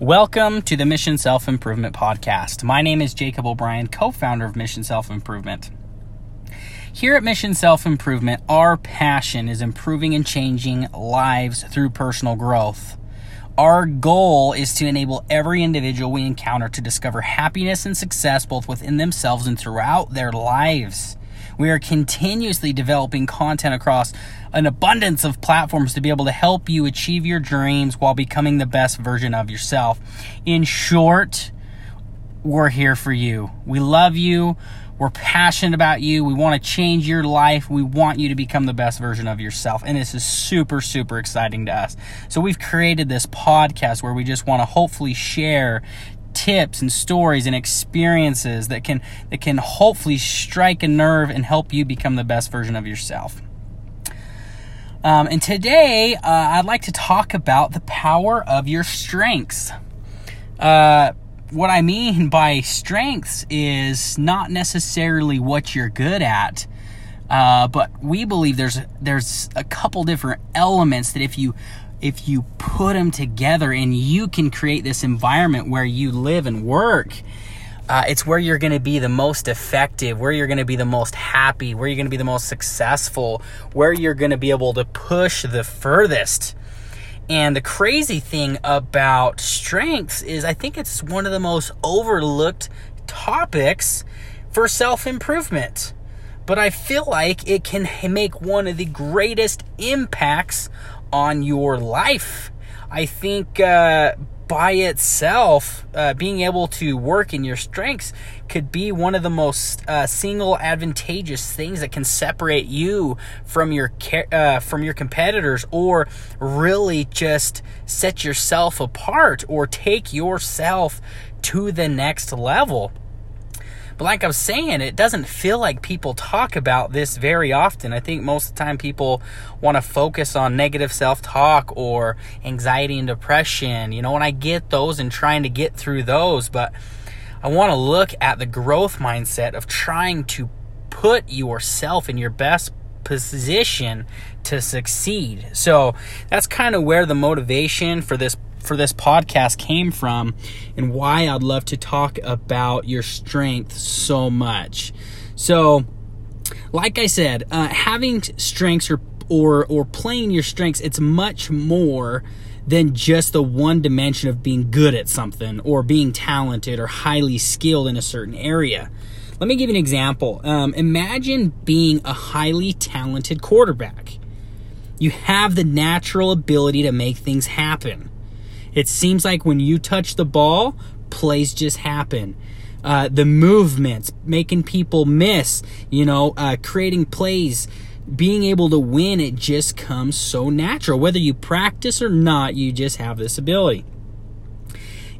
Welcome to the Mission Self-Improvement Podcast. My name is Jacob O'Brien, co-founder of Mission Self-Improvement. Here at Mission Self-Improvement, our passion is improving and changing lives through personal growth. Our goal is to enable every individual we encounter to discover happiness and success both within themselves and throughout their lives. We are continuously developing content across an abundance of platforms to be able to help you achieve your dreams while becoming the best version of yourself. In short, we're here for you. We love you. We're passionate about you. We want to change your life. We want you to become the best version of yourself. And this is super, super exciting to us. So we've created this podcast where we just want to hopefully share tips and stories and experiences that can hopefully strike a nerve and help you become the best version of yourself. And today, I'd like to talk about the power of your strengths. What I mean by strengths is not necessarily what you're good at, but we believe there's a couple different elements that if you put them together and you can create this environment where you live and work, it's where you're going to be the most effective, where you're going to be the most happy, where you're going to be the most successful, where you're going to be able to push the furthest. And the crazy thing about strengths is I think it's one of the most overlooked topics for self-improvement. But I feel like it can make one of the greatest impacts on your life. I think by itself, being able to work in your strengths could be one of the most single advantageous things that can separate you from your competitors, or really just set yourself apart or take yourself to the next level. But like I was saying, it doesn't feel like people talk about this very often. I think most of the time people want to focus on negative self-talk or anxiety and depression, and I get those and trying to get through those. But I want to look at the growth mindset of trying to put yourself in your best position to succeed. So that's kind of where the motivation for this podcast came from, and why I'd love to talk about your strength so much. So, like I said, having strengths or playing your strengths, it's much more than just the one dimension of being good at something or being talented or highly skilled in a certain area. Let me give you an example. Imagine being a highly talented quarterback. You have the natural ability to make things happen. It seems like when you touch the ball, plays just happen. The movements, making people miss, creating plays, being able to win, it just comes so natural. Whether you practice or not, you just have this ability.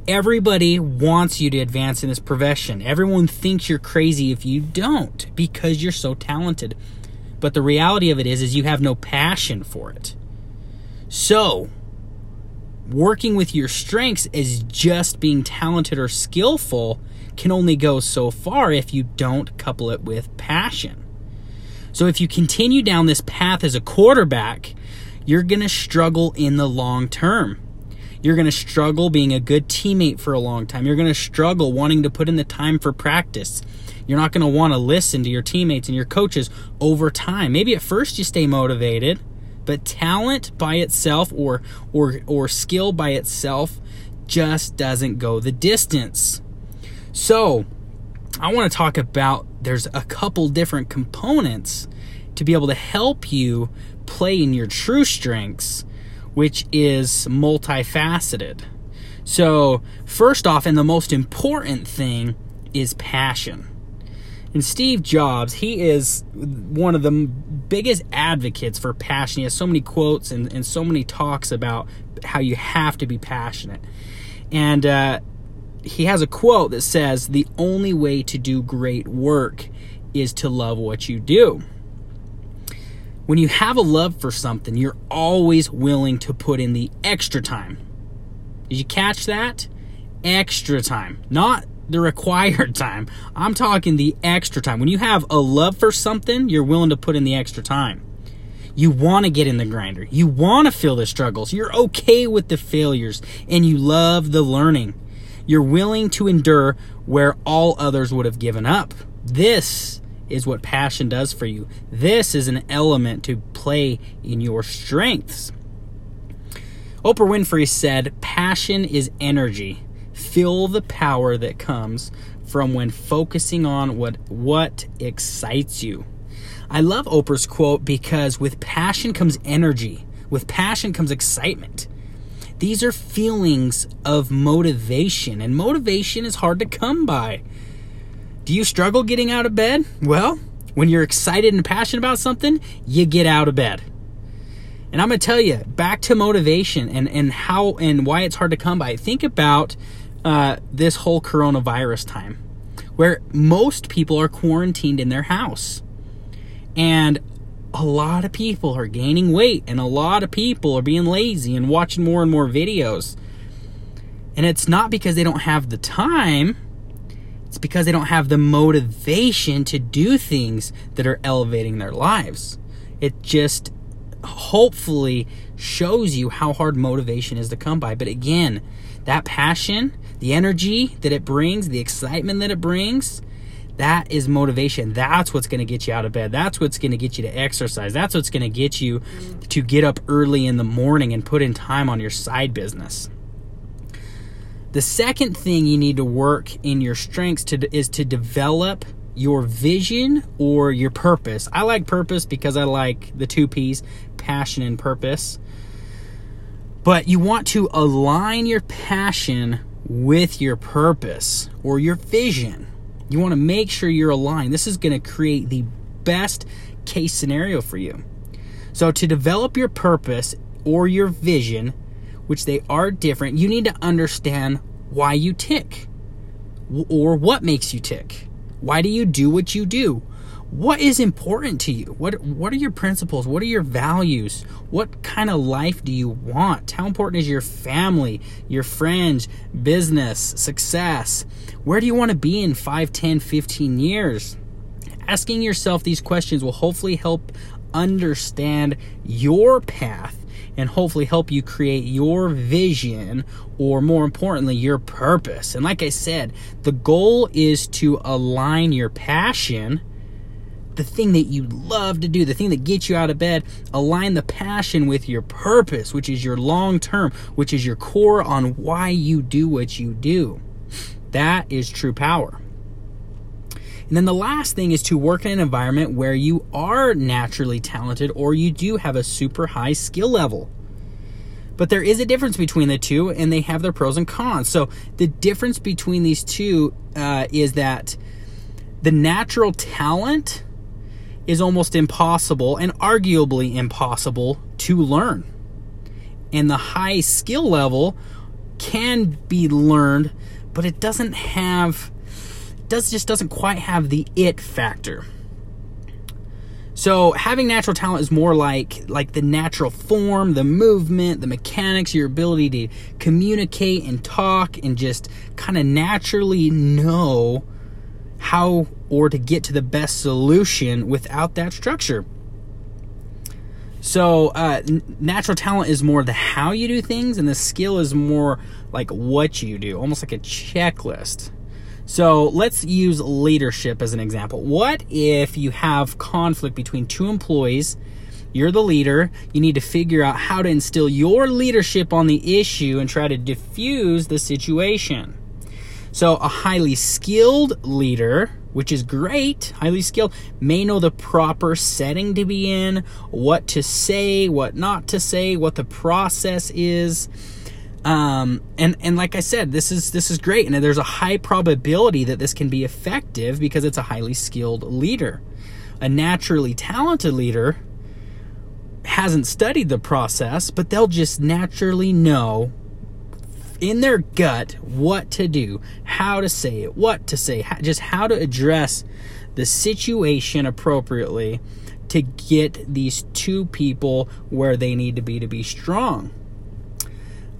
Everybody wants you to advance in this profession. Everyone thinks you're crazy if you don't, because you're so talented. But the reality of it is you have no passion for it. So working with your strengths as just being talented or skillful can only go so far if you don't couple it with passion. So if you continue down this path as a quarterback, you're going to struggle in the long term. You're going to struggle being a good teammate for a long time. You're going to struggle wanting to put in the time for practice. You're not going to want to listen to your teammates and your coaches over time. Maybe at first you stay motivated, but talent by itself or skill by itself just doesn't go the distance. So I want to talk about there's a couple different components to be able to help you play in your true strengths, which is multifaceted. So first off, and the most important thing, is passion. And Steve Jobs, he is one of the biggest advocates for passion. He has so many quotes and so many talks about how you have to be passionate. And he has a quote that says, "The only way to do great work is to love what you do." When you have a love for something, you're always willing to put in the extra time. Did you catch that? Extra time. Not the required time. I'm talking the extra time. When you have a love for something, you're willing to put in the extra time. You want to get in the grinder. You want to feel the struggles. You're okay with the failures, and you love the learning. You're willing to endure where all others would have given up. This is what passion does for you. This is an element to play in your strengths. Oprah Winfrey said, "Passion is energy. Feel the power that comes from when focusing on what excites you." I love Oprah's quote because with passion comes energy. With passion comes excitement. These are feelings of motivation, and motivation is hard to come by. Do you struggle getting out of bed? Well, when you're excited and passionate about something, you get out of bed. And I'm going to tell you, back to motivation and how and why it's hard to come by. Think about this whole coronavirus time where most people are quarantined in their house. And a lot of people are gaining weight, and a lot of people are being lazy and watching more and more videos. And it's not because they don't have the time. It's because they don't have the motivation to do things that are elevating their lives. It just hopefully shows you how hard motivation is to come by. But again, that passion, the energy that it brings, the excitement that it brings, that is motivation. That's what's going to get you out of bed. That's what's going to get you to exercise. That's what's going to get you to get up early in the morning and put in time on your side business. The second thing you need to work in your strengths is to develop your vision or your purpose. I like purpose because I like the two P's, passion and purpose. But you want to align your passion with your purpose or your vision. You want to make sure you're aligned. This is going to create the best case scenario for you. So to develop your purpose or your vision, which they are different, you need to understand why you tick or what makes you tick. Why do you do what you do? What is important to you? What are your principles? What are your values? What kind of life do you want? How important is your family, your friends, business, success? Where do you want to be in 5, 10, 15 years? Asking yourself these questions will hopefully help understand your path and hopefully help you create your vision or, more importantly, your purpose. And like I said, the goal is to align your passion, the thing that you love to do, the thing that gets you out of bed, align the passion with your purpose, which is your long term, which is your core on why you do what you do. That is true power. And then the last thing is to work in an environment where you are naturally talented or you do have a super high skill level. But there is a difference between the two, and they have their pros and cons. So the difference between these two is that the natural talent is almost impossible and arguably impossible to learn. And the high skill level can be learned, but it doesn't quite have the it factor. So having natural talent is more like the natural form, the movement, the mechanics, your ability to communicate and talk and just kind of naturally know how or to get to the best solution without that structure. So natural talent is more the how you do things, and the skill is more like what you do, almost like a checklist. So let's use leadership as an example. What if you have conflict between two employees? You're the leader. You need to figure out how to instill your leadership on the issue and try to diffuse the situation. So a highly skilled leader, which is great, highly skilled, may know the proper setting to be in, what to say, what not to say, what the process is. And like I said, this is great, and there's a high probability that this can be effective because it's a highly skilled leader. A naturally talented leader hasn't studied the process, but they'll just naturally know in their gut what to do, how to say it, what to say, just how to address the situation appropriately to get these two people where they need to be strong.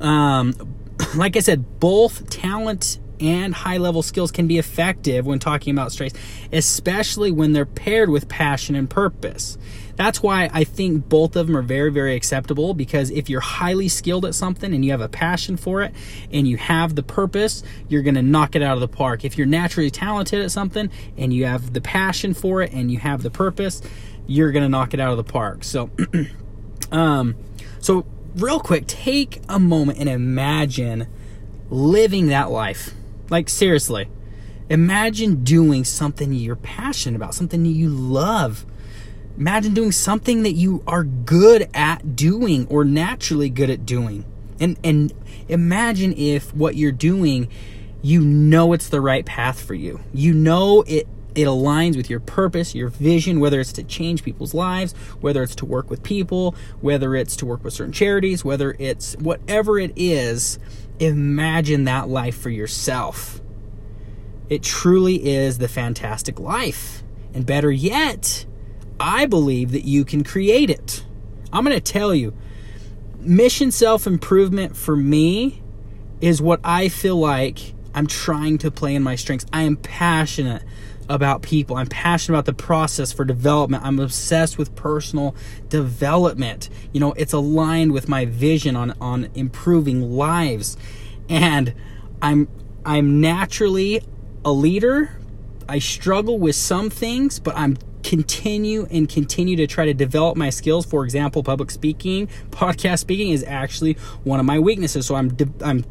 Like I said, both talent and high-level skills can be effective when talking about stress, especially when they're paired with passion and purpose. That's why I think both of them are very, very acceptable, because if you're highly skilled at something and you have a passion for it and you have the purpose, you're going to knock it out of the park. If you're naturally talented at something and you have the passion for it and you have the purpose, you're going to knock it out of the park. So, so real quick, take a moment and imagine living that life. Like, seriously, imagine doing something you're passionate about, something that you love. Imagine doing something that you are good at doing or naturally good at doing. And imagine if what you're doing, you know it's the right path for you. You know it aligns with your purpose, your vision, whether it's to change people's lives, whether it's to work with people, whether it's to work with certain charities, whether it's whatever it is, imagine that life for yourself. It truly is the fantastic life. And better yet, I believe that you can create it. I'm going to tell you, Mission Self-Improvement for me is what I feel like I'm trying to play in my strengths. I am passionate about people. I'm passionate about the process for development. I'm obsessed with personal development. You know, it's aligned with my vision on improving lives. And I'm naturally a leader. I struggle with some things, but I'm continue to try to develop my skills. For example, public speaking, podcast speaking is actually one of my weaknesses. So I'm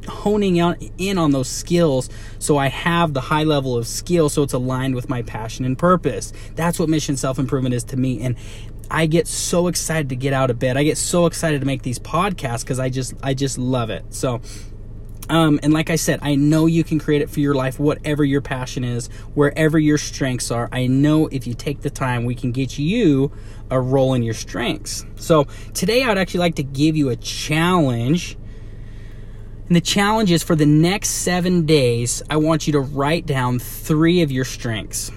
honing in on those skills so I have the high level of skill so it's aligned with my passion and purpose. That's what Mission Self-Improvement is to me. And I get so excited to get out of bed. I get so excited to make these podcasts because I just love it. So and like I said, I know you can create it for your life, whatever your passion is, wherever your strengths are. I know if you take the time, we can get you a role in your strengths. So today I'd actually like to give you a challenge. And the challenge is, for the next 7 days, I want you to write down 3 of your strengths.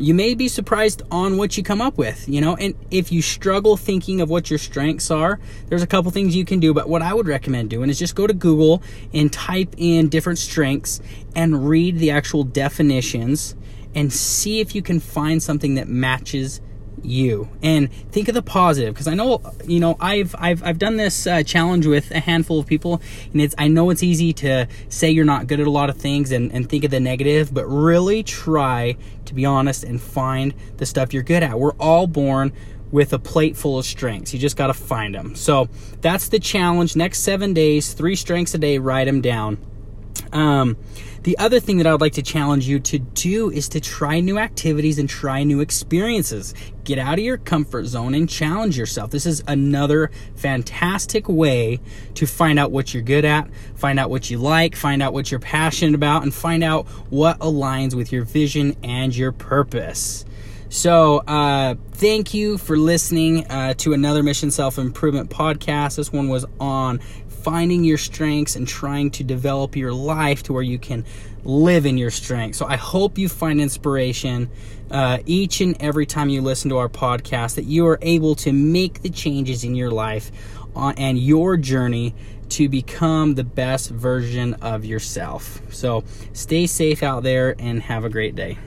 You may be surprised on what you come up with, you know, and if you struggle thinking of what your strengths are, there's a couple things you can do, but what I would recommend doing is just go to Google and type in different strengths and read the actual definitions and see if you can find something that matches you. And think of the positive, because I know, you know, I've done this challenge with a handful of people, and I know it's easy to say you're not good at a lot of things and think of the negative, but really try to be honest and find the stuff you're good at. We're all born with a plate full of strengths. You just got to find them. So that's the challenge. Next 7 days, 3 strengths a day, write them down. The other thing that I would like to challenge you to do is to try new activities and try new experiences. Get out of your comfort zone and challenge yourself. This is another fantastic way to find out what you're good at, find out what you like, find out what you're passionate about, and find out what aligns with your vision and your purpose. So thank you for listening to another Mission Self-Improvement podcast. This one was on finding your strengths and trying to develop your life to where you can live in your strengths. So I hope you find inspiration each and every time you listen to our podcast, that you are able to make the changes in your life and your journey to become the best version of yourself. So stay safe out there and have a great day.